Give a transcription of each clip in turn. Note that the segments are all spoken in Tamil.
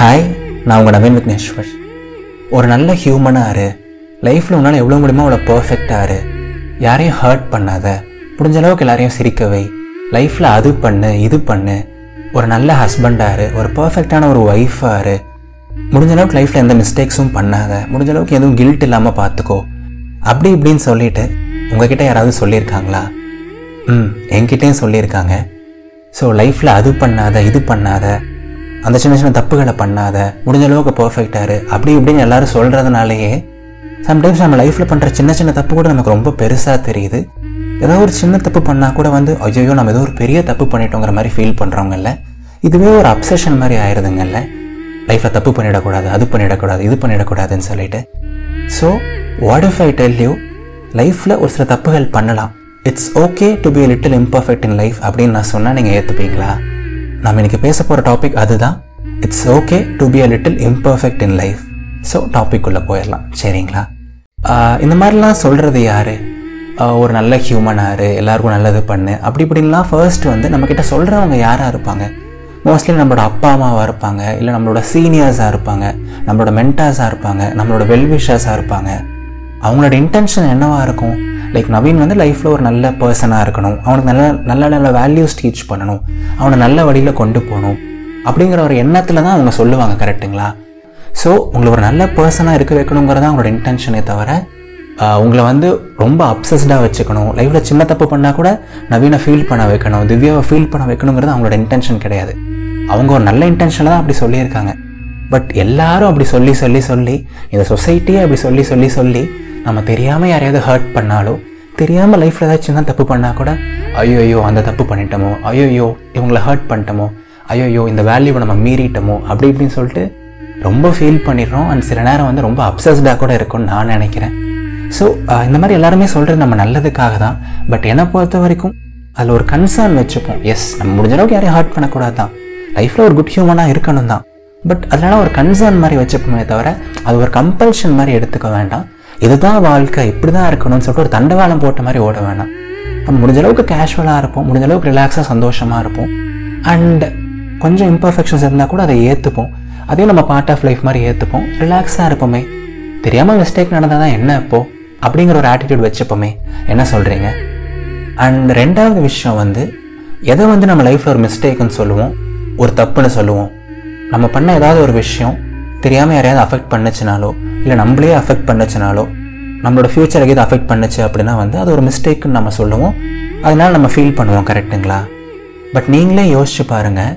ஹாய், நான் உங்கள் நவீன் விக்னேஸ்வர். ஒரு நல்ல ஹியூமனாக இரு. லைஃப்பில் உன்னால் எவ்வளோ முடியுமோ அவ்வளோ பர்ஃபெக்டாக இரு. யாரையும் ஹர்ட் பண்ணாத. முடிஞ்ச அளவுக்கு எல்லாரையும் சிரிக்கவை. லைஃப்பில் அது பண்ணு, இது பண்ணு. ஒரு நல்ல ஹஸ்பண்டாக இரு. ஒரு பர்ஃபெக்டான ஒரு ஒய்ஃபாக இரு. முடிஞ்ச அளவுக்கு லைஃப்பில் எந்த மிஸ்டேக்ஸும் பண்ணாத. முடிஞ்ச அளவுக்கு எதுவும் கில்ட் இல்லாமல் பார்த்துக்கோ. அப்படி இப்படின்னு சொல்லிவிட்டு உங்ககிட்ட யாராவது சொல்லியிருக்காங்களா? என்கிட்டையும் சொல்லியிருக்காங்க. ஸோ லைஃப்பில் அது பண்ணாத, இது பண்ணாத, அந்த சின்ன சின்ன தப்புகளை பண்ணாத, முடிஞ்ச அளவுக்கு பர்ஃபெக்டாக இரு அப்படி இப்படின்னு எல்லோரும் சொல்கிறதுனாலேயே சம்டைம்ஸ் நம்ம லைஃப்பில் பண்ணுற சின்ன சின்ன தப்பு கூட நமக்கு ரொம்ப பெருசாக தெரியுது. ஏதோ ஒரு சின்ன தப்பு பண்ணால் கூட வந்து ஐயோ நம்ம ஏதோ ஒரு பெரிய தப்பு பண்ணிட்டோங்கிற மாதிரி ஃபீல் பண்ணுறவங்கல்ல. இதுவே ஒரு அப்சஷன் மாதிரி ஆயிடுதுங்கல்ல. லைஃப்பில் தப்பு பண்ணிடக்கூடாது, அது பண்ணிடக்கூடாது, இது பண்ணிடக்கூடாதுன்னு சொல்லிட்டு. So what if I tell you, லைஃப்பில் ஒரு சில தப்புகள் பண்ணலாம். It's okay to be little imperfect in life அப்படின்னு நான் சொன்னால் நீங்கள் ஏற்றுப்பீங்களா? நாம் இன்றைக்கி பேச போகிற டாபிக் அதுதான். It's okay to be a little imperfect in life. So டாபிக்குள்ளே போயிடலாம், சரிங்களா? இந்த மாதிரிலாம் சொல்கிறது யார்? ஒரு நல்ல ஹியூமனாக இரு, எல்லாருக்கும் நல்லது பண்ணு, அப்படி இப்படின்லாம் ஃபர்ஸ்ட் வந்து நம்மக்கிட்ட சொல்கிறவங்க யாராக இருப்பாங்க? மோஸ்ட்லி நம்மளோட அப்பா அம்மாவாக இருப்பாங்க, இல்லை நம்மளோட சீனியர்ஸாக இருப்பாங்க, நம்மளோட மென்டார்ஸாக இருப்பாங்க, நம்மளோட வெல்விஷர்ஸாக இருப்பாங்க. அவங்களோட இன்டென்ஷன் என்னவாக இருக்கும்? லைக் நவீன் வந்து லைஃப்பில் ஒரு நல்ல பர்சனாக இருக்கணும், அவனுக்கு நல்ல நல்ல நல்ல வேல்யூஸ் டீச் பண்ணணும், அவனை நல்ல வழியில் கொண்டு போகணும் அப்படிங்கிற ஒரு எண்ணத்தில் தான் அவங்க சொல்லுவாங்க, கரெக்டுங்களா? ஸோ உங்களை ஒரு நல்ல பர்சனாக இருக்க வைக்கணுங்கிறதான் அவங்களோட இன்டென்ஷனே தவிர உங்களை வந்து ரொம்ப அப்சஸ்டாக வச்சுக்கணும், லைஃப்பில் சின்ன தப்பு பண்ணால் கூட நவீனை ஃபீல் பண்ண வைக்கணும், திவ்யாவை ஃபீல் பண்ண வைக்கணுங்கிறது அவங்களோட இன்டென்ஷன் கிடையாது. அவங்க ஒரு நல்ல இன்டென்ஷனில் தான் அப்படி சொல்லியிருக்காங்க. பட் எல்லாரும் அப்படி சொல்லி சொல்லி சொல்லி இந்த சொசைட்டியை அப்படி சொல்லி சொல்லி சொல்லி நம்ம தெரியாமல் யாரையாவது ஹர்ட் பண்ணாலோ, தெரியாமல் லைஃப்பில் ஏதாச்சும் தான் தப்பு பண்ணால் கூட ஐயோ அந்த தப்பு பண்ணிட்டோமோ, ஐயோ இவங்களை ஹர்ட் பண்ணிட்டோமோ, ஐயோ இந்த வேல்யூவை நம்ம மீறிட்டோமோ அப்படி இப்படின்னு சொல்லிட்டு ரொம்ப ஃபீல் பண்ணிடுறோம். அண்ட் சில நேரம் வந்து ரொம்ப அப்சஸ்டாக கூட இருக்கும்னு நான் நினைக்கிறேன். ஸோ இந்த மாதிரி எல்லாருமே சொல்கிறது நம்ம நல்லதுக்காக தான். பட் என்னை பொறுத்த வரைக்கும் அதில் ஒரு கன்சர்ன் வச்சுப்போம். எஸ், நம்ம முடிஞ்ச அளவுக்கு யாரையும் ஹர்ட் பண்ணக்கூடாது தான், லைஃப்பில் ஒரு குட் ஹியூமனாக இருக்கணும் தான். பட் அதனால் ஒரு கன்சர்ன் மாதிரி வச்சுப்போமே தவிர அது ஒரு கம்பல்ஷன் மாதிரி எடுத்துக்க வேண்டாம். இதுதான் வாழ்க்கை, இப்படி தான் இருக்கணும்னு சொல்லிட்டு ஒரு தண்டவாளம் போட்ட மாதிரி ஓட வேணாம். நம்ம முடிஞ்ச அளவுக்கு கேஷுவலாக இருப்போம், முடிஞ்ச அளவுக்கு ரிலாக்ஸாக சந்தோஷமாக இருப்போம். அண்ட் கொஞ்சம் இம்பர்ஃபெக்ஷன்ஸ் இருந்தால் கூட அதை ஏற்றுப்போம், அதையும் நம்ம பார்ட் ஆஃப் லைஃப் மாதிரி ஏற்றுப்போம். ரிலாக்ஸாக இருப்போமே, தெரியாமல் மிஸ்டேக் நடந்தால் தான் என்ன இப்போ அப்படிங்கிற ஒரு ஆட்டிடியூட் வச்சுப்போமே. என்ன சொல்கிறீங்க? அண்ட் ரெண்டாவது விஷயம் வந்து எதை வந்து நம்ம லைஃப்பில் ஒரு மிஸ்டேக்குன்னு சொல்லுவோம், ஒரு தப்புன்னு சொல்லுவோம். நம்ம பண்ண ஏதாவது ஒரு விஷயம் தெரியாமல் யாரையாவது அஃபெக்ட் பண்ணுச்சுனாலோ, இல்லை நம்மளே அஃபெக்ட் பண்ணுச்சுனாலோ, நம்மளோட ஃப்யூச்சருக்கு எது அஃபெக்ட் பண்ணுச்சு அப்படின்னா வந்து அது ஒரு மிஸ்டேக்குன்னு நம்ம சொல்லுவோம், அதனால் நம்ம ஃபீல் பண்ணுவோம், கரெக்டுங்களா? பட் நீங்களே யோசிச்சு பாருங்கள்,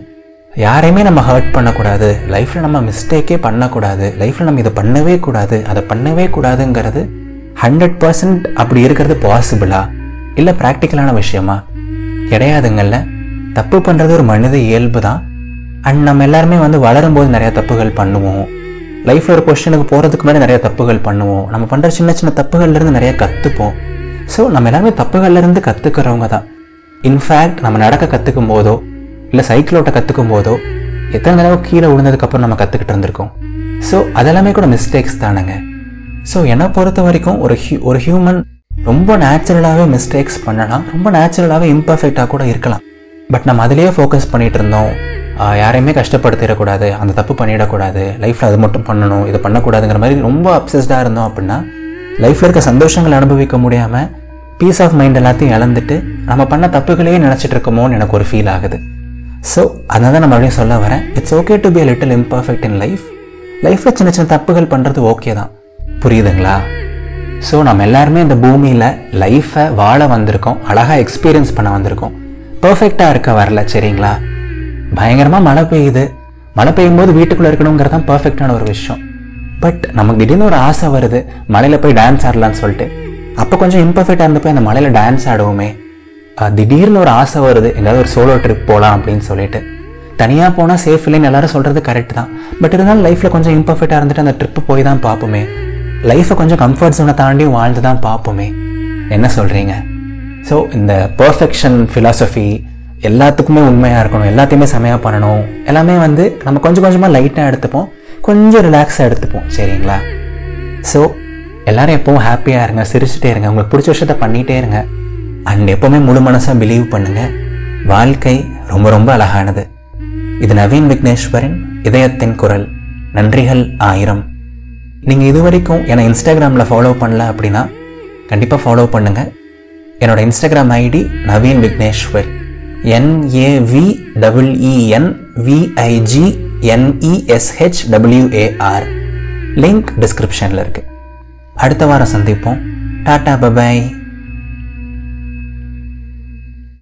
யாரையுமே நம்ம ஹர்ட் பண்ணக்கூடாது, லைஃப்பில் நம்ம மிஸ்டேக்கே பண்ணக்கூடாது, லைஃப்பில் நம்ம இதை பண்ணவே கூடாது, அதை பண்ணவே கூடாதுங்கிறது 100% அப்படி இருக்கிறது பாசிபிளா இல்லை ப்ராக்டிக்கலான விஷயமா? கிடையாதுங்கள்ல. தப்பு பண்ணுறது ஒரு மனித இயல்பு தான். அண்ட் நம்ம எல்லாருமே வந்து வளரும்போது நிறையா தப்புகள் பண்ணுவோம், லைஃப்பில் ஒரு பொசிஷனுக்கு போகிறதுக்கு முன்னாடி நிறையா தப்புகள் பண்ணுவோம், நம்ம பண்ணுற சின்ன சின்ன தப்புகள்லேருந்து நிறையா கற்றுப்போம். ஸோ நம்ம எல்லாருமே தப்புகள்லேருந்து கற்றுக்கிறவங்க தான். இன்ஃபேக்ட் நம்ம நடக்க கற்றுக்கும் போதோ, இல்லை சைக்கிளோட்ட கற்றுக்கும் போதோ எத்தனை தடவை கீழே விழுந்ததுக்கப்புறம் நம்ம கற்றுக்கிட்டு இருந்திருக்கோம். ஸோ அதெல்லாமே கூட மிஸ்டேக்ஸ் தானுங்க. ஸோ என்னை பொறுத்த வரைக்கும் ஒரு ஹியூமன் ரொம்ப நேச்சுரலாகவே மிஸ்டேக்ஸ் பண்ணலாம், ரொம்ப நேச்சுரலாகவே இம்பர்ஃபெக்டாக கூட இருக்கலாம். பட் நம்ம அதிலேயே ஃபோக்கஸ் பண்ணிகிட்டு இருந்தோம், யாரையுமே கஷ்டப்படுத்திடக்கூடாது, அந்த தப்பு பண்ணிடக்கூடாது, லைஃப்பில் அது மட்டும் பண்ணணும், இது பண்ணக்கூடாதுங்கிற மாதிரி ரொம்ப அப்சஸ்டாக இருந்தோம் அப்படின்னா லைஃப்பில் இருக்க சந்தோஷங்களை அனுபவிக்க முடியாமல் பீஸ் ஆஃப் மைண்ட் எல்லாத்தையும் இழந்துட்டு நம்ம பண்ண தப்புகளையே நினச்சிட்டு இருக்கோமோன்னு எனக்கு ஒரு ஃபீல் ஆகுது. ஸோ அதனால தான் நம்ம அப்படியே சொல்ல வரேன், it's okay to be a little imperfect in life. லைஃப்பில் சின்ன சின்ன தப்புகள் பண்ணுறது ஓகே தான், புரியுதுங்களா? ஸோ நம்ம எல்லாருமே இந்த பூமியில் லைஃப்பை வாழ வந்திருக்கோம், அழகாக எக்ஸ்பீரியன்ஸ் பண்ண வந்திருக்கோம், பர்ஃபெக்டாக இருக்க வரல, சரிங்களா? பயங்கரமாக மழை பெய்யுது, மழை பெய்யும்போது வீட்டுக்குள்ளே இருக்கணுங்கிறது தான் பர்ஃபெக்டான ஒரு விஷயம். பட் நமக்கு திடீர்னு ஒரு ஆசை வருது, மலையில் போய் டான்ஸ் ஆடலான்னு சொல்லிட்டு. அப்போ கொஞ்சம் இம்பர்ஃபெக்டாக இருந்தப்போ அந்த மலையில் டான்ஸ் ஆடுவோமே. திடீர்னு ஒரு ஆசை வருது, எதாவது ஒரு சோலோ ட்ரிப் போகலாம் அப்படின்னு சொல்லிட்டு. தனியாக போனால் சேஃப் இல்லைன்னு எல்லாரும் சொல்கிறது கரெக்ட் தான். பட் இருந்தாலும் லைஃப்பில் கொஞ்சம் இம்பர்ஃபெக்டாக இருந்துட்டு அந்த ட்ரிப்பு போய் தான் பார்ப்போமே, லைஃப்பை கொஞ்சம் கம்ஃபர்ட் ஜோனை தாண்டியும் வாழ்ந்து தான் பார்ப்போமே. என்ன சொல்கிறீங்க? ஸோ இந்த பர்ஃபெக்ஷன் ஃபிலாசபி எல்லாத்துக்குமே உண்மையாக இருக்கணும், எல்லாத்தையுமே செமையாக பண்ணணும், எல்லாமே வந்து நம்ம கொஞ்சம் கொஞ்சமாக லைட்டாக எடுத்துப்போம், கொஞ்சம் ரிலாக்ஸாக எடுத்துப்போம், சரிங்களா? ஸோ எல்லோரும் எப்பவும் ஹாப்பியாக இருங்க, சிரிச்சுட்டே இருங்க, உங்களுக்கு பிடிச்ச விஷயத்த பண்ணிகிட்டே இருங்க. அண்ட் எப்போவுமே முழு மனசாக பிலீவ் பண்ணுங்கள், வாழ்க்கை ரொம்ப ரொம்ப அழகானது. இது நவீன் விக்னேஸ்வரன். இதயத்தின் குரல். நன்றிகள் 1000. நீங்கள் இதுவரைக்கும் என்னை இன்ஸ்டாகிராமில் ஃபாலோ பண்ணல அப்படின்னா கண்டிப்பாக ஃபாலோ பண்ணுங்கள். என்னோடய Instagram ID Naveen Vigneshwar, NAVEENVIGNESHWAR. Link டிஸ்கிரிப்ஷனில் இருக்குது. அடுத்த வாரம் சந்திப்போம். Tata, bye bye.